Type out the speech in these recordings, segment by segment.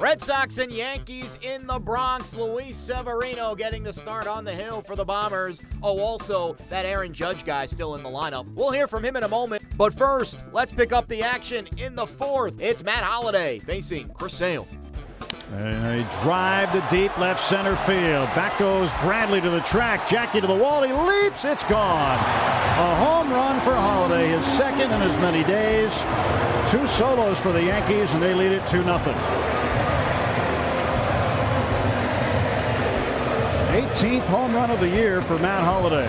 Red Sox and Yankees in the Bronx. Luis Severino getting the start on the hill for the Bombers. Oh, also, that Aaron Judge guy still in the lineup. We'll hear from him in a moment. But first, let's pick up the action in the fourth. It's Matt Holliday facing Chris Sale. And a drive to deep left center field. Back goes Bradley to the track. Jackie to the wall. He leaps. It's gone. A home run for Holliday, his second in as many days. Two solos for the Yankees, and they lead it 2-0. 18th home run of the year for Matt Holliday.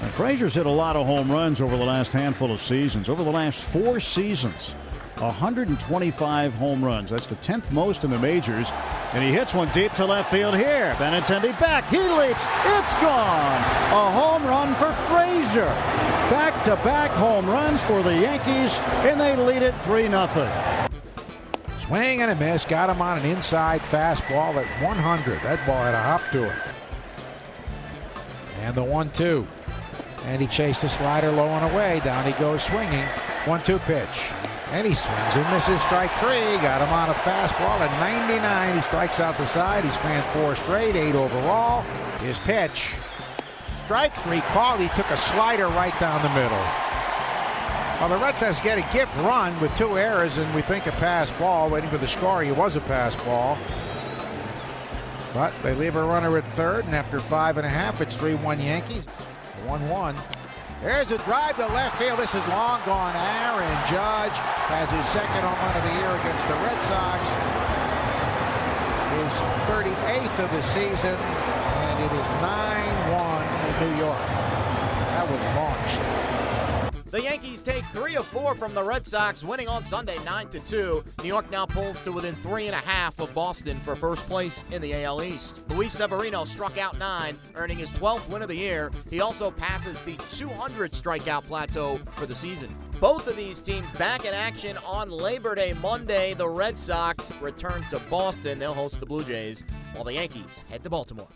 Now, Frazier's hit a lot of home runs over the last handful of seasons. Over the last four seasons, 125 home runs. That's the 10th most in the majors. And he hits one deep to left field here. Benintendi back. He leaps. It's gone. A home run for Frazier. Back-to-back home runs for the Yankees, and they lead it 3-0. Swing and a miss, got him on an inside fastball at 100. That ball had a hop to it. And the 1-2. And he chased the slider low and away. Down he goes swinging. 1-2 pitch. And he swings and misses. Strike three. Got him on a fastball at 99. He strikes out the side. He's fanned four straight, eight overall. His pitch. Strike three called. He took a slider right down the middle. Well, the Red Sox get a gift run with two errors, and we think a pass ball, waiting for the score. He was a pass ball. But they leave a runner at third, and after 5.5, it's 3-1 Yankees. 1-1. There's a drive to left field. This is long gone. Aaron Judge has his second home run of the year against the Red Sox. His 38th of the season, and it is 9-1 in New York. That was launched. The Yankees take 3 of 4 from the Red Sox, winning on Sunday 9-2. New York now pulls to within 3.5 of Boston for first place in the AL East. Luis Severino struck out 9, earning his 12th win of the year. He also passes the 200 strikeout plateau for the season. Both of these teams back in action on Labor Day Monday. The Red Sox return to Boston. They'll host the Blue Jays, while the Yankees head to Baltimore.